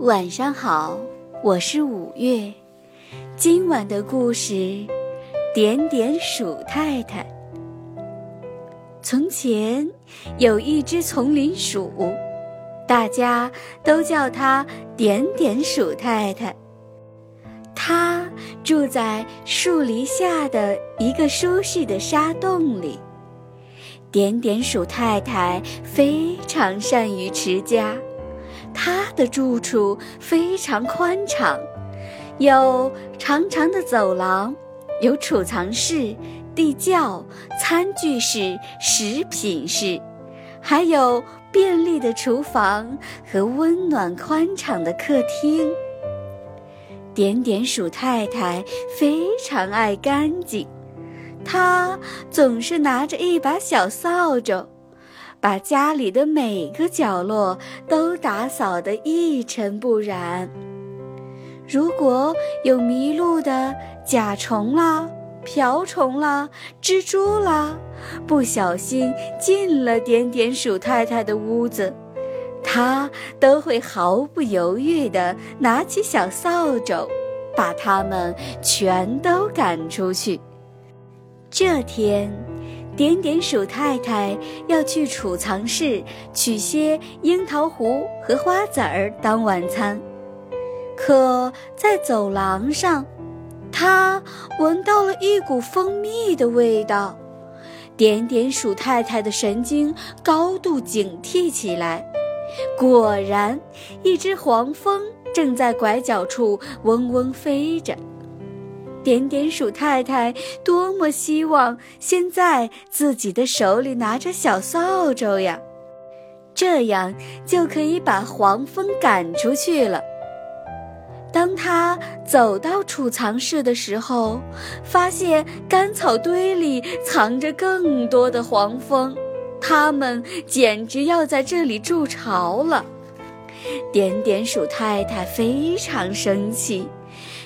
晚上好，我是五月。今晚的故事，点点鼠太太。从前有一只丛林鼠，大家都叫它点点鼠太太。它住在树篱下的一个舒适的沙洞里。点点鼠太太非常善于持家，她的住处非常宽敞，有长长的走廊，有储藏室、地窖、餐具室、食品室，还有便利的厨房和温暖宽敞的客厅。点点鼠太太非常爱干净，她总是拿着一把小扫帚，把家里的每个角落都打扫得一尘不染。如果有迷路的甲虫啦、瓢虫啦、蜘蛛啦，不小心进了点点鼠太太的屋子，她都会毫不犹豫地拿起小扫帚，把它们全都赶出去。这天，点点鼠太太要去储藏室取些樱桃核和花籽儿当晚餐，可在走廊上，她闻到了一股蜂蜜的味道。点点鼠太太的神经高度警惕起来。果然，一只黄蜂正在拐角处嗡嗡飞着。点点鼠太太多么希望现在自己的手里拿着小扫帚呀，这样就可以把黄蜂赶出去了。当她走到储藏室的时候，发现干草堆里藏着更多的黄蜂，它们简直要在这里筑巢了。点点鼠太太非常生气，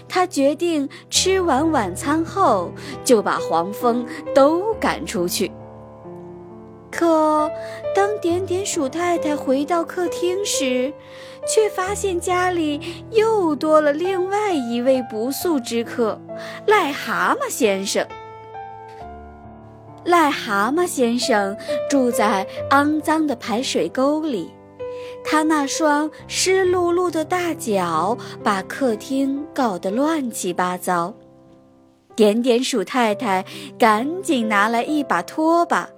她决定吃完晚餐后就把黄蜂都赶出去。可当点点鼠太太回到客厅时，却发现家里又多了另外一位不速之客——癞蛤蟆先生。癞蛤蟆先生住在肮脏的排水沟里，他那双湿漉漉的大脚把客厅搞得乱七八糟。点点鼠太太赶紧拿来一把拖把，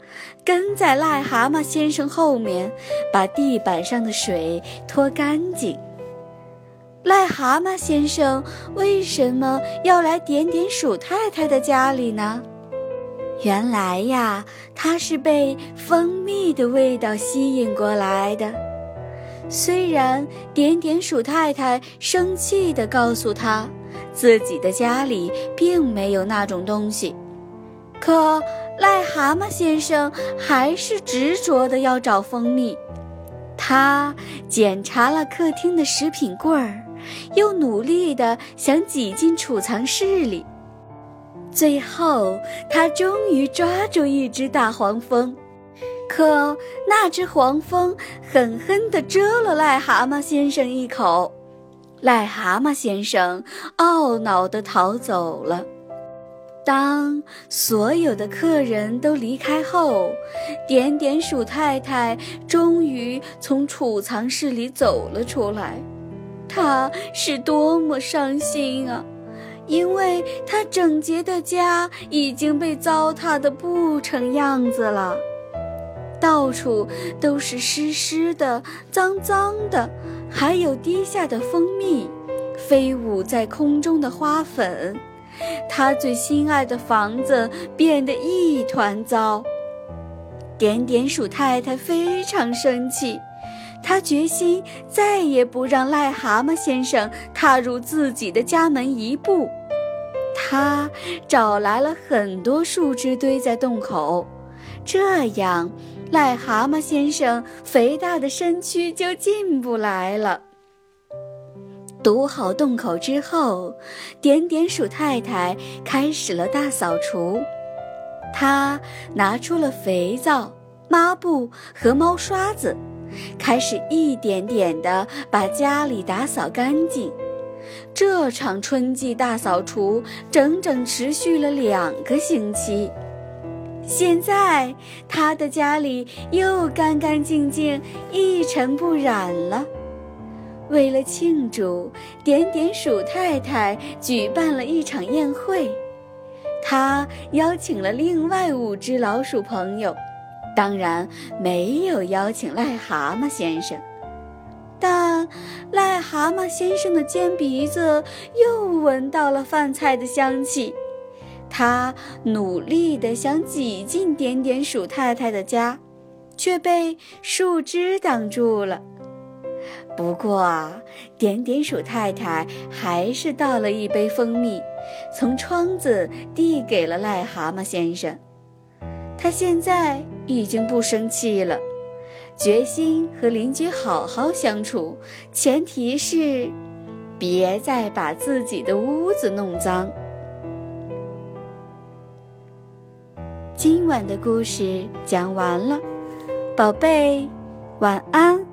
跟在癞蛤蟆先生后面，把地板上的水拖干净。癞蛤蟆先生为什么要来点点鼠太太的家里呢？原来呀，它是被蜂蜜的味道吸引过来的。虽然点点鼠太太生气地告诉他，自己的家里并没有那种东西，可癞蛤蟆先生还是执着地要找蜂蜜。他检查了客厅的食品柜儿，又努力地想挤进储藏室里。最后，他终于抓住一只大黄蜂，可那只黄蜂狠狠地蛰了癞蛤蟆先生一口，癞蛤蟆先生懊恼地逃走了。当所有的客人都离开后，点点鼠太太终于从储藏室里走了出来。她是多么伤心啊！因为他整洁的家已经被糟蹋得不成样子了，到处都是湿湿的、脏脏的，还有滴下的蜂蜜，飞舞在空中的花粉。他最心爱的房子变得一团糟。点点鼠太太非常生气，他决心再也不让癞蛤蟆先生踏入自己的家门一步。他找来了很多树枝堆在洞口，这样癞蛤蟆先生肥大的身躯就进不来了。堵好洞口之后，点点鼠太太开始了大扫除。她拿出了肥皂、抹布和猫刷子，开始一点点地把家里打扫干净。这场春季大扫除整整持续了2个星期。现在他的家里又干干净净，一尘不染了。为了庆祝，点点鼠太太举办了一场宴会，她邀请了另外5只老鼠朋友，当然没有邀请癞蛤蟆先生。但癞蛤蟆先生的尖鼻子又闻到了饭菜的香气，他努力地想挤进点点鼠太太的家，却被树枝挡住了。不过啊，点点鼠太太还是倒了一杯蜂蜜，从窗子递给了癞蛤蟆先生。他现在已经不生气了，决心和邻居好好相处，前提是别再把自己的屋子弄脏。今晚的故事讲完了，宝贝，晚安。